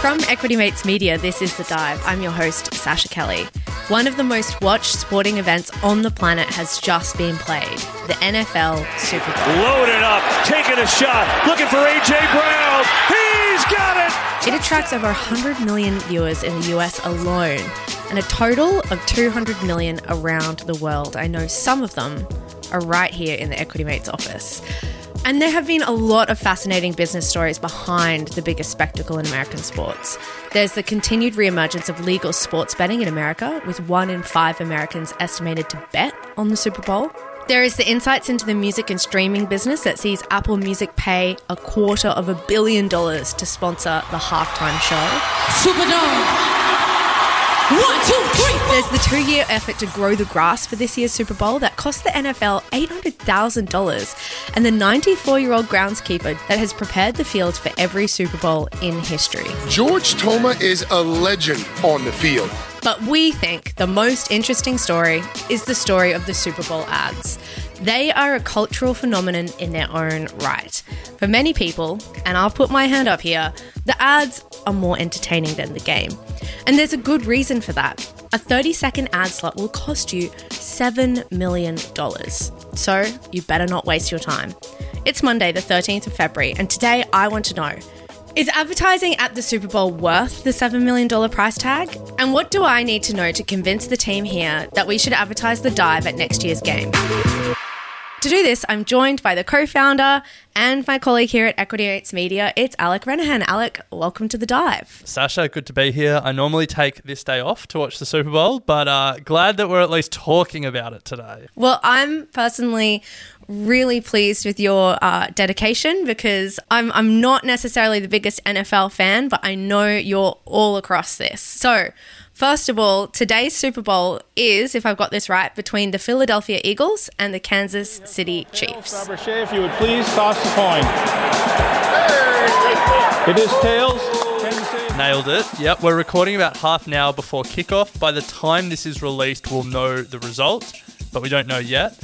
From Equity Mates Media, this is The Dive. I'm your host, Sasha Kelly. One of the most watched sporting events on the planet has just been played, the NFL Superdome. Loaded up, taking a shot, looking for AJ Brown. He's got it! It attracts over 100 million viewers in the US alone and a total of 200 million around the world. I know some of them are right here in the Equity Mates office. And there have been a lot of fascinating business stories behind the biggest spectacle in American sports. There's the continued reemergence of legal sports betting in America, with 1 in 5 Americans estimated to bet on the Super Bowl. There is the insights into the music and streaming business that sees Apple Music pay $250 million to sponsor the halftime show. Superdome! 1, 2, 3, 4. There's the 2-year effort to grow the grass for this year's Super Bowl that cost the NFL $800,000, and the 94-year-old groundskeeper that has prepared the field for every Super Bowl in history. George Toma is a legend on the field. But we think the most interesting story is the story of the Super Bowl ads. They are a cultural phenomenon in their own right. For many people, and I'll put my hand up here, the ads are more entertaining than the game. And there's a good reason for that. A 30-second ad slot will cost you $7 million. So you better not waste your time. It's Monday, the 13th of February, and today I want to know, is advertising at the Super Bowl worth the $7 million price tag? And what do I need to know to convince the team here that we should advertise The Dive at next year's game? To do this, I'm joined by the co-founder and my colleague here at Equity Mates Media. It's Alec Renahan. Alec, welcome to The Dive. Sasha, good to be here. I normally take this day off to watch the Super Bowl, but glad that we're at least talking about it today. Well, I'm personally really pleased with your dedication, because I'm not necessarily the biggest NFL fan, but I know you're all across this. So first of all, today's Super Bowl is, if I've got this right, between the Philadelphia Eagles and the Kansas City Chiefs. Robert Shea, if you would please toss the coin. It is tails. Nailed it. Yep, we're recording about half an hour before kickoff. By the time this is released, we'll know the result, but we don't know yet.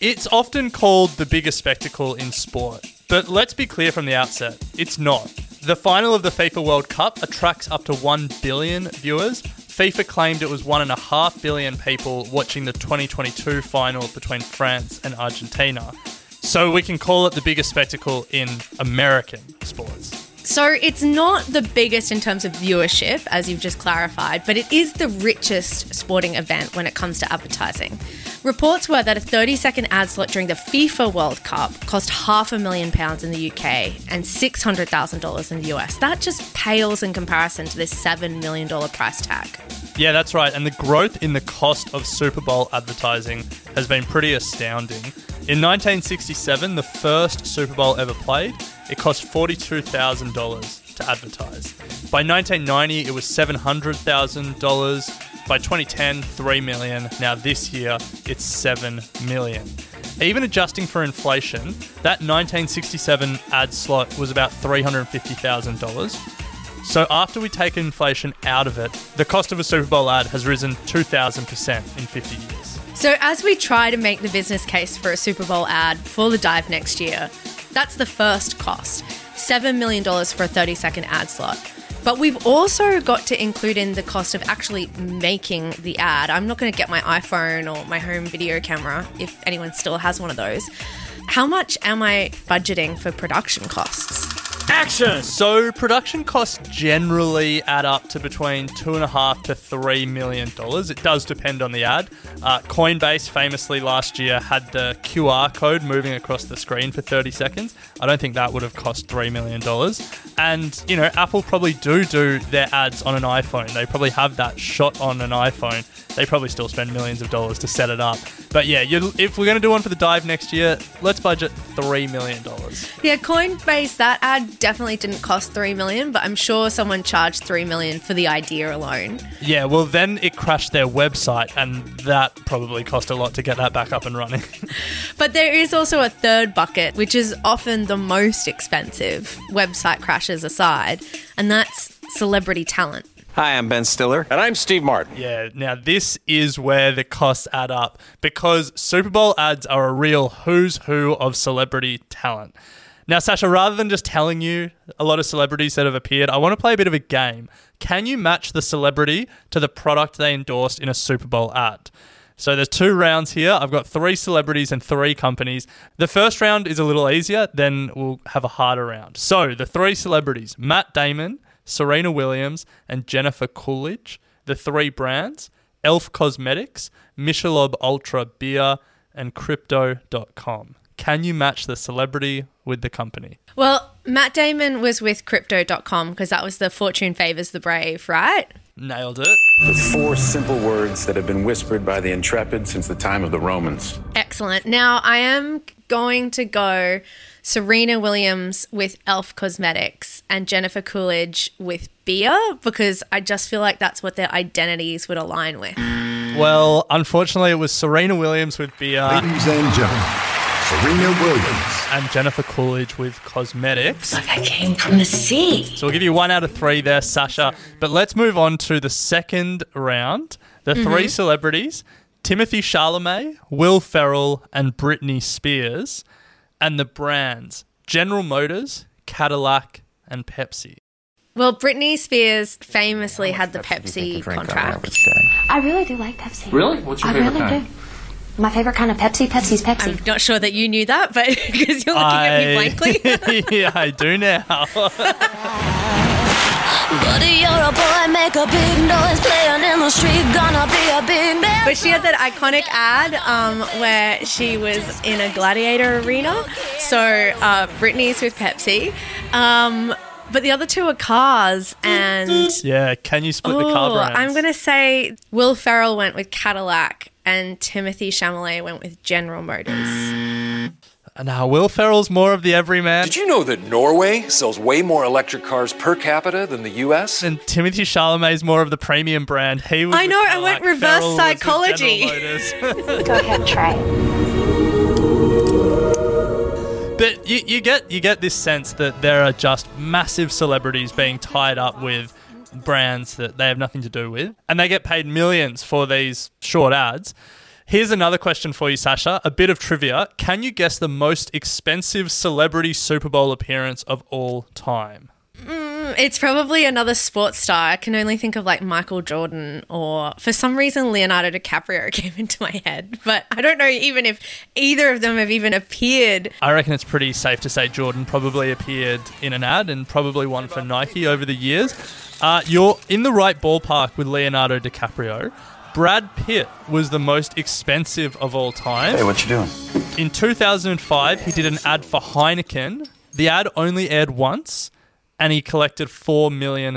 It's often called the biggest spectacle in sport, but let's be clear from the outset, it's not. The final of the FIFA World Cup attracts up to 1 billion viewers. FIFA claimed it was 1.5 billion people watching the 2022 final between France and Argentina. So we can call it the biggest spectacle in American sports. So it's not the biggest in terms of viewership, as you've just clarified, but it is the richest sporting event when it comes to advertising. Reports were that a 30-second ad slot during the FIFA World Cup cost £500,000 in the UK and $600,000 in the US. That just pales in comparison to this $7 million price tag. Yeah, that's right. And the growth in the cost of Super Bowl advertising has been pretty astounding. In 1967, the first Super Bowl ever played, it cost $42,000 to advertise. By 1990, it was $700,000. By 2010, $3 million. Now this year, it's $7 million. Even adjusting for inflation, that 1967 ad slot was about $350,000. So after we take inflation out of it, the cost of a Super Bowl ad has risen 2,000% in 50 years. So as we try to make the business case for a Super Bowl ad for The Dive next year, that's the first cost, $7 million for a 30-second ad slot. But we've also got to include in the cost of actually making the ad. I'm not going to get my iPhone or my home video camera, if anyone still has one of those. How much am I budgeting for production costs? Action! So production costs generally add up to between $2.5 to $3 million. It does depend on the ad. Coinbase famously last year had the QR code moving across the screen for 30 seconds. I don't think that would have cost $3 million. And, you know, Apple probably do their ads on an iPhone. They probably have that shot on an iPhone. They probably still spend millions of dollars to set it up. But yeah, if we're going to do one for the dive next year, let's budget $3 million. Yeah, Coinbase, that ad definitely didn't cost $3 million, but I'm sure someone charged $3 million for the idea alone. Yeah, well, then it crashed their website, and that probably cost a lot to get that back up and running. But there is also a third bucket, which is often the most expensive, website crashes aside, and that's celebrity talent. Hi, I'm Ben Stiller. And I'm Steve Martin. Yeah, now this is where the costs add up because Super Bowl ads are a real who's who of celebrity talent. Now, Sasha, rather than just telling you a lot of celebrities that have appeared, I want to play a bit of a game. Can you match the celebrity to the product they endorsed in a Super Bowl ad? So there's two rounds here. I've got three celebrities and three companies. The first round is a little easier, then we'll have a harder round. So the three celebrities, Matt Damon, Serena Williams, and Jennifer Coolidge. The three brands, Elf Cosmetics, Michelob Ultra Beer, and Crypto.com. Can you match the celebrity with the company? Well, Matt Damon was with Crypto.com because that was the fortune favors the brave, right? Nailed it. The four simple words that have been whispered by the intrepid since the time of the Romans. Excellent. Now, I am going to go Serena Williams with Elf Cosmetics and Jennifer Coolidge with beer because I just feel like that's what their identities would align with. Well, unfortunately, it was Serena Williams with beer. Ladies and gentlemen, Serena Williams. And Jennifer Coolidge with cosmetics. Like I came from the sea. So we'll give you 1 out of 3 there, Sasha. But let's move on to the second round. The three celebrities, Timothée Chalamet, Will Ferrell, and Britney Spears. And the brands, General Motors, Cadillac, and Pepsi. Well, Britney Spears famously had the Pepsi contract. I really do like Pepsi. Really? What's your favorite kind? My favorite kind of Pepsi? Pepsi's Pepsi. I'm not sure that you knew that, but because you're looking at me blankly. Yeah, I do now. But she had that iconic ad where she was in a gladiator arena. So Britney's with Pepsi. But the other two are cars and... Yeah, can you split the car brands? I'm going to say Will Ferrell went with Cadillac and Timothée Chalamet went with General Motors. Now, Will Ferrell's more of the everyman. Did you know that Norway sells way more electric cars per capita than the US? And Timothée Chalamet's more of the premium brand. He was I went reverse Ferrell psychology. Go ahead and try it. But you get this sense that there are just massive celebrities being tied up with brands that they have nothing to do with, and they get paid millions for these short ads. Here's another question for you, Sasha. A bit of trivia. Can you guess the most expensive celebrity Super Bowl appearance of all time? It's probably another sports star. I can only think of like Michael Jordan or for some reason Leonardo DiCaprio came into my head. But I don't know even if either of them have even appeared. I reckon it's pretty safe to say Jordan probably appeared in an ad and probably won for Nike over the years. You're in the right ballpark with Leonardo DiCaprio. Brad Pitt was the most expensive of all time. Hey, what you doing? In 2005, he did an ad for Heineken. The ad only aired once, and he collected $4 million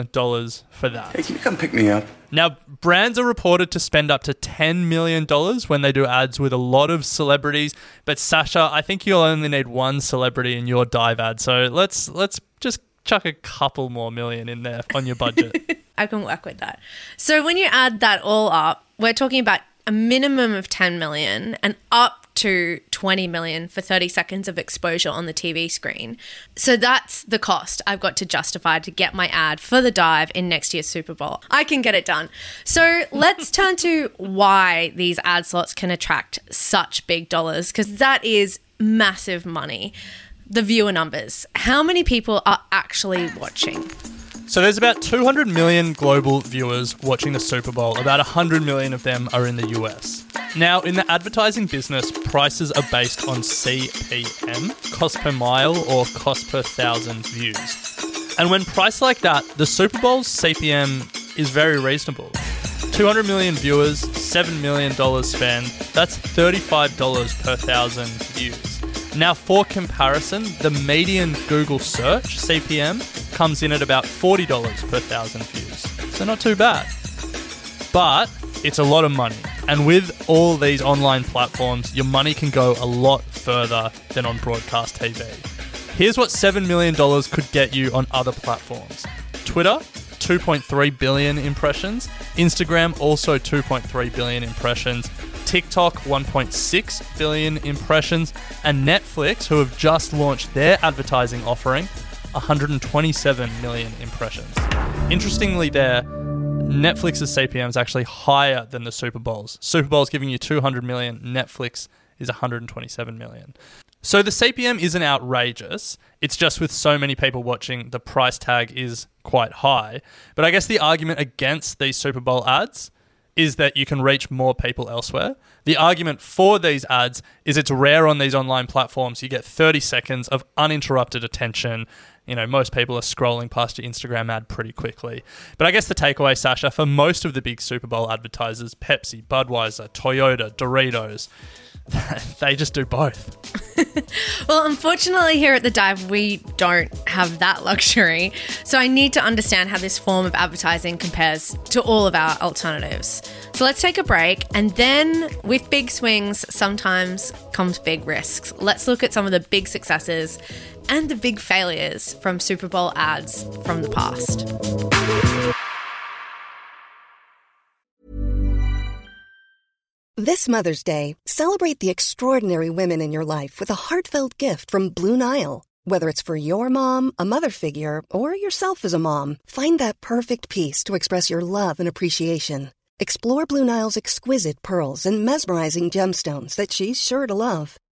for that. Hey, can you come pick me up? Now, brands are reported to spend up to $10 million when they do ads with a lot of celebrities. But, Sasha, I think you'll only need one celebrity in your dive ad. So let's just chuck a couple more million in there on your budget. I can work with that. So when you add that all up, we're talking about a minimum of 10 million and up to 20 million for 30 seconds of exposure on the TV screen. So that's the cost I've got to justify to get my ad for the dive in next year's Super Bowl. I can get it done. So let's turn to why these ad slots can attract such big dollars, because that is massive money. The viewer numbers. How many people are actually watching? So there's about 200 million global viewers watching the Super Bowl. About 100 million of them are in the US. Now, in the advertising business, prices are based on CPM, cost per mile or cost per thousand views. And when priced like that, the Super Bowl's CPM is very reasonable. 200 million viewers, $7 million spend, that's $35 per thousand views. Now, for comparison, the median Google search, CPM, comes in at about $40 per thousand views. So not too bad. But it's a lot of money. And with all these online platforms, your money can go a lot further than on broadcast TV. Here's what $7 million could get you on other platforms. Twitter, 2.3 billion impressions. Instagram, also 2.3 billion impressions. TikTok, 1.6 billion impressions. And Netflix, who have just launched their advertising offering, 127 million impressions. Interestingly there, Netflix's CPM is actually higher than the Super Bowl's. Super Bowl's giving you 200 million, Netflix is 127 million. So the CPM isn't outrageous, it's just with so many people watching, the price tag is quite high. But I guess the argument against these Super Bowl ads is that you can reach more people elsewhere. The argument for these ads is it's rare on these online platforms. You get 30 seconds of uninterrupted attention. You know, most people are scrolling past your Instagram ad pretty quickly. But I guess the takeaway, Sasha, for most of the big Super Bowl advertisers, Pepsi, Budweiser, Toyota, Doritos, they just do both. Well, unfortunately here at The Dive, we don't have that luxury. So I need to understand how this form of advertising compares to all of our alternatives. So let's take a break. And then with big swings, sometimes comes big risks. Let's look at some of the big successes and the big failures from Super Bowl ads from the past. This Mother's Day, celebrate the extraordinary women in your life with a heartfelt gift from Blue Nile. Whether it's for your mom, a mother figure, or yourself as a mom, find that perfect piece to express your love and appreciation. Explore Blue Nile's exquisite pearls and mesmerizing gemstones that she's sure to love.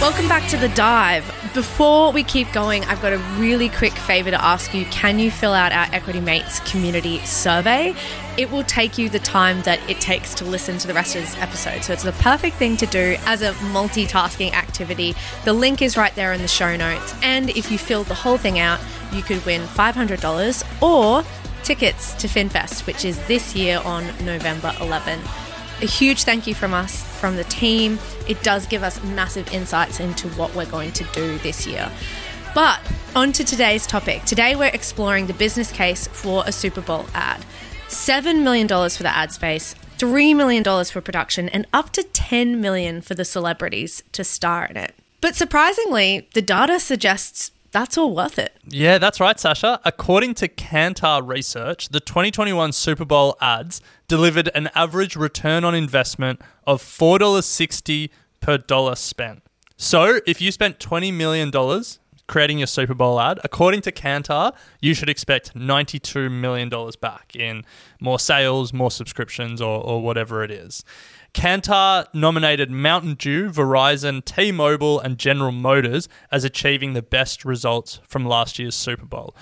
Welcome back to The Dive. Before we keep going, I've got a really quick favour to ask you. Can you fill out our Equity Mates community survey? It will take you the time that it takes to listen to the rest of this episode. So it's the perfect thing to do as a multitasking activity. The link is right there in the show notes. And if you fill the whole thing out, you could win $500 or tickets to FinFest, which is this year on November 11. A huge thank you from us, from the team. It does give us massive insights into what we're going to do this year. But on to today's topic. Today we're exploring the business case for a Super Bowl ad. $7 million for the ad space, $3 million for production, and up to $10 million for the celebrities to star in it. But surprisingly, the data suggests that's all worth it. Yeah, that's right, Sasha. According to Kantar Research, the 2021 Super Bowl ads delivered an average return on investment of $4.60 per dollar spent. So if you spent $20 million creating your Super Bowl ad, according to Kantar, you should expect $92 million back in more sales, more subscriptions, or whatever it is. Kantar nominated Mountain Dew, Verizon, T-Mobile, and General Motors as achieving the best results from last year's Super Bowl.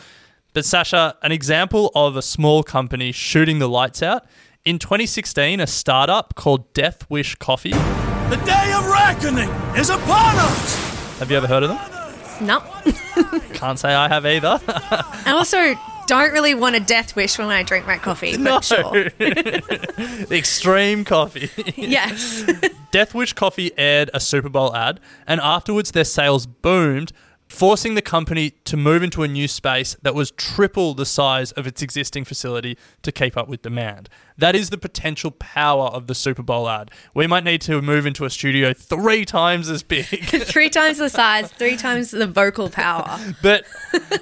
But Sasha, an example of a small company shooting the lights out. In 2016, a startup called Death Wish Coffee. The day of reckoning is upon us! Have you ever heard of them? No. Can't say I have either. And also, don't really want a death wish when I drink my coffee. No. But sure. Extreme coffee. Yes. Death Wish Coffee aired a Super Bowl ad, and afterwards their sales boomed, forcing the company to move into a new space that was triple the size of its existing facility to keep up with demand. That is the potential power of the Super Bowl ad. We might need to move into a studio 3 times as big. 3 times the size, 3 times the vocal power. But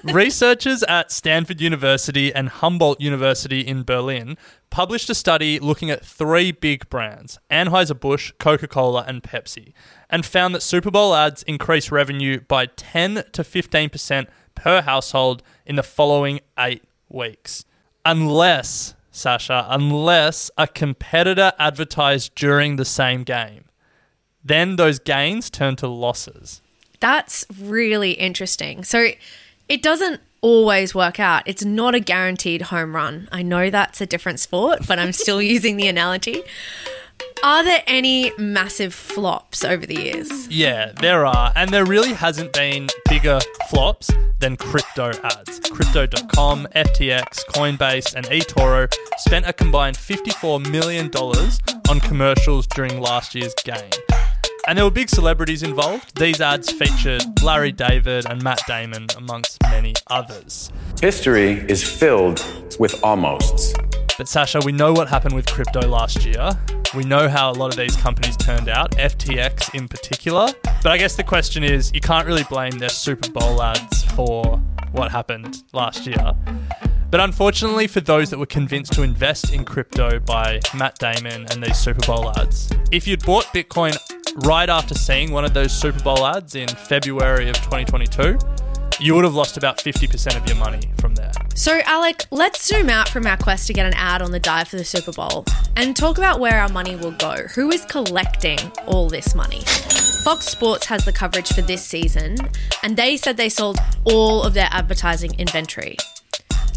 researchers at Stanford University and Humboldt University in Berlin published a study looking at 3 big brands, Anheuser-Busch, Coca-Cola and Pepsi, and found that Super Bowl ads increase revenue by 10 to 15% per household in the following 8 weeks. Unless, Sasha, unless a competitor advertised during the same game. Then those gains turn to losses. That's really interesting. So it doesn't always work out. It's not a guaranteed home run. I know that's a different sport, but I'm still using the analogy. Are there any massive flops over the years? Yeah, there are. And there really hasn't been bigger flops than crypto ads. Crypto.com, FTX, Coinbase and eToro spent a combined $54 million on commercials during last year's game. And there were big celebrities involved. These ads featured Larry David and Matt Damon, amongst many others. History is filled with almosts. But Sasha, we know what happened with crypto last year. We know how a lot of these companies turned out, FTX in particular. But I guess the question is, you can't really blame their Super Bowl ads for what happened last year. But unfortunately for those that were convinced to invest in crypto by Matt Damon and these Super Bowl ads, if you'd bought Bitcoin right after seeing one of those Super Bowl ads in February of 2022, you would have lost about 50% of your money from there. So, Alec, let's zoom out from our quest to get an ad on the dive for the Super Bowl and talk about where our money will go. Who is collecting all this money? Fox Sports has the coverage for this season, and they said they sold all of their advertising inventory.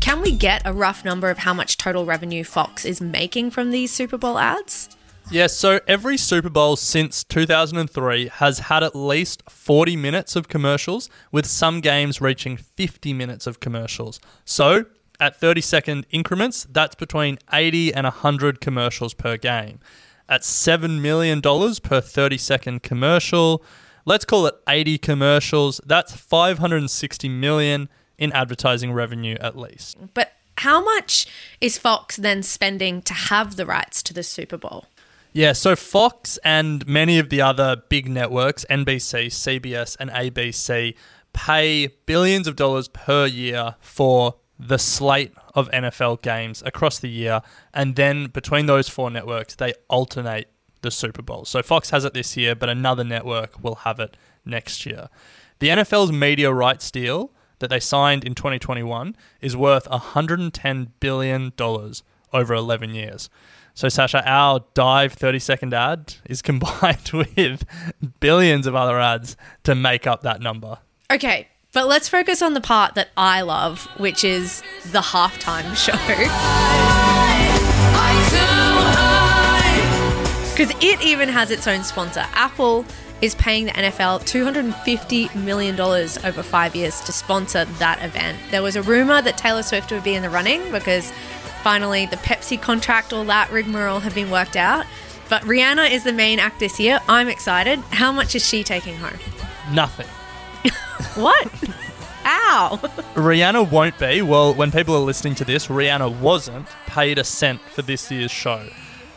Can we get a rough number of how much total revenue Fox is making from these Super Bowl ads? Yeah, so every Super Bowl since 2003 has had at least 40 minutes of commercials, with some games reaching 50 minutes of commercials. So at 30-second increments, that's between 80 and 100 commercials per game. At $7 million per 30-second commercial, let's call it 80 commercials, that's $560 million in advertising revenue at least. But how much is Fox then spending to have the rights to the Super Bowl? Yeah, so Fox and many of the other big networks, NBC, CBS and ABC, pay billions of dollars per year for the slate of NFL games across the year. And then between those four networks, they alternate the Super Bowl. So Fox has it this year, but another network will have it next year. The NFL's media rights deal that they signed in 2021 is worth $110 billion over 11 years. So, Sasha, our dive 30-second ad is combined with billions of other ads to make up that number. Okay, but let's focus on the part that I love, which is the halftime show. Because it even has its own sponsor. Apple is paying the NFL $250 million over 5 years to sponsor that event. There was a rumour that Taylor Swift would be in the running because finally, the Pepsi contract, all that rigmarole have been worked out. But Rihanna is the main act this year. I'm excited. How much is she taking home? Nothing. What? Ow. Rihanna won't be. Well, when people are listening to this, Rihanna wasn't paid a cent for this year's show.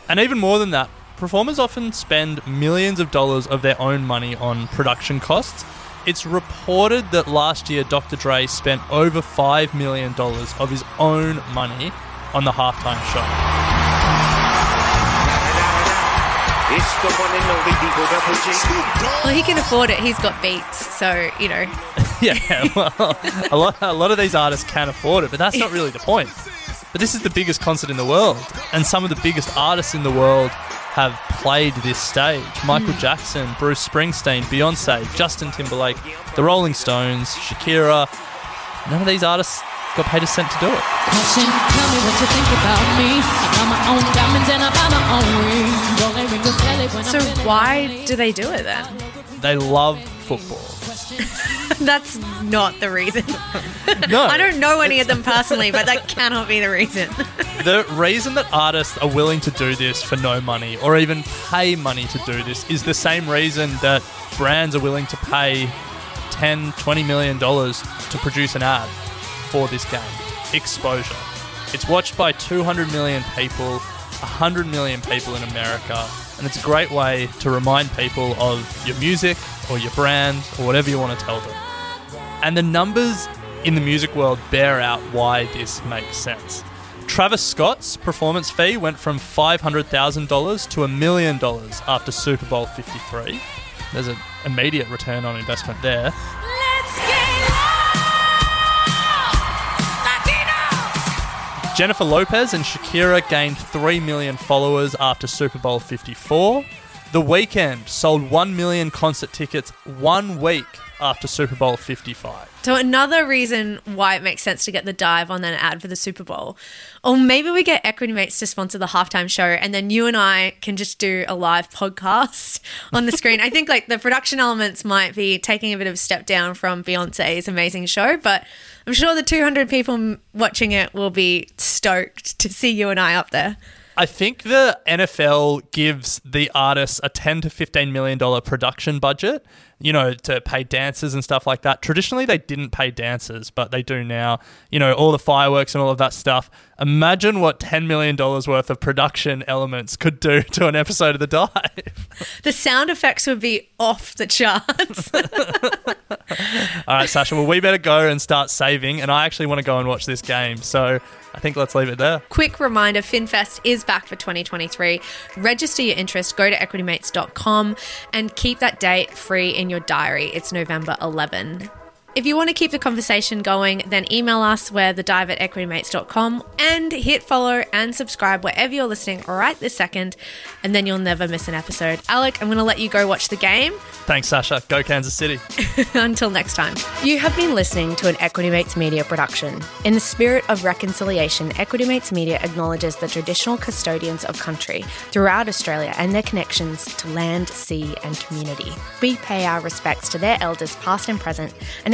And even more than that, performers often spend millions of dollars of their own money on production costs. It's reported that last year, Dr. Dre spent over $5 million of his own money on the halftime show. Well, he can afford it. He's got beats, so, you know. Yeah, well, a lot of these artists can afford it, but that's not really the point. But this is the biggest concert in the world, and some of the biggest artists in the world have played this stage. Michael Jackson, Bruce Springsteen, Beyonce, Justin Timberlake, the Rolling Stones, Shakira. None of these artists got paid a cent to do it. So why do they do it then? They love football. That's not the reason. No. I don't know any of them personally, but that cannot be the reason. The reason that artists are willing to do this for no money or even pay money to do this is the same reason that brands are willing to pay $10, $20 million to produce an ad for this game. Exposure. It's watched by 200 million people, 100 million people in America, and it's a great way to remind people of your music or your brand or whatever you want to tell them. And the numbers in the music world bear out why this makes sense. Travis Scott's performance fee went from $500,000 to $1 million after Super Bowl 53. There's an immediate return on investment there. Jennifer Lopez and Shakira gained 3 million followers after Super Bowl 54. The Weeknd sold 1 million concert tickets 1 week after Super Bowl 55. So another reason why it makes sense to get The Dive on an ad for the Super Bowl. Or maybe we get Equity Mates to sponsor the halftime show and then you and I can just do a live podcast on the screen. I think like the production elements might be taking a bit of a step down from Beyonce's amazing show, but I'm sure the 200 people watching it will be stoked to see you and I up there. I think the NFL gives the artists a $10 to $15 million production budget, you know, to pay dancers and stuff like that. Traditionally, they didn't pay dancers, but they do now. You know, all the fireworks and all of that stuff. Imagine what $10 million worth of production elements could do to an episode of The Dive. The sound effects would be off the charts. All right, Sasha, well, we better go and start saving, and I actually want to go and watch this game, so I think let's leave it there. Quick reminder, FinFest is back for 2023. Register your interest, go to equitymates.com and keep that date free in your diary. It's November 11. If you want to keep the conversation going, then email us. We're thedive@equitymates.com and hit follow and subscribe wherever you're listening right this second, and then you'll never miss an episode. Alec, I'm going to let you go watch the game. Thanks, Sasha. Go Kansas City. Until next time. You have been listening to an Equity Mates Media production. In the spirit of reconciliation, Equity Mates Media acknowledges the traditional custodians of country throughout Australia and their connections to land, sea and community. We pay our respects to their elders past and present and